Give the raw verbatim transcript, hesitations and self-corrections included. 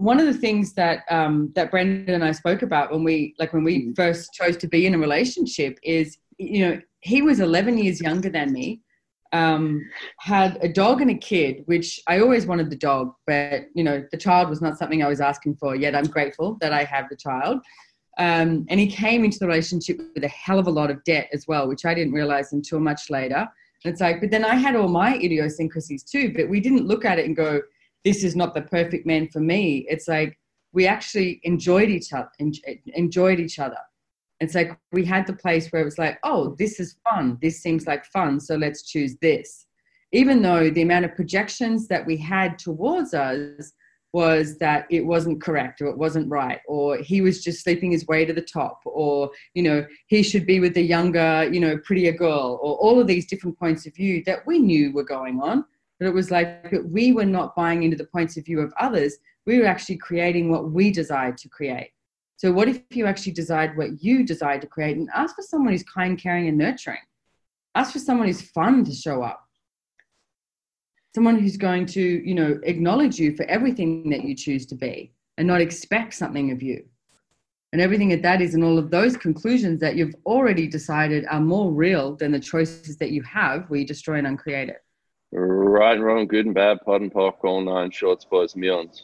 one of the things that um, that Brendan and I spoke about when we like when we first chose to be in a relationship is, you know, he was eleven years younger than me, um, had a dog and a kid, which I always wanted the dog, but, you know, the child was not something I was asking for, yet I'm grateful that I have the child. Um, and he came into the relationship with a hell of a lot of debt as well, which I didn't realize until much later. And it's like, but then I had all my idiosyncrasies too, but we didn't look at it and go, this is not the perfect man for me. It's like we actually enjoyed each other. Enjoyed each other. It's like we had the place where it was like, oh, this is fun. This seems like fun, so let's choose this. Even though the amount of projections that we had towards us was that it wasn't correct or it wasn't right, or he was just sleeping his way to the top, or, you know, he should be with the younger, you know, prettier girl, or all of these different points of view that we knew were going on. But it was like that we were not buying into the points of view of others. We were actually creating what we desired to create. So what if you actually desired what you desired to create, and ask for someone who's kind, caring, and nurturing. Ask for someone who's fun to show up. Someone who's going to, you know, acknowledge you for everything that you choose to be and not expect something of you. And everything that that is, and all of those conclusions that you've already decided are more real than the choices that you have where you destroy and uncreate it. Right and wrong, good and bad, pot and pock, all nine shorts, boys, millions.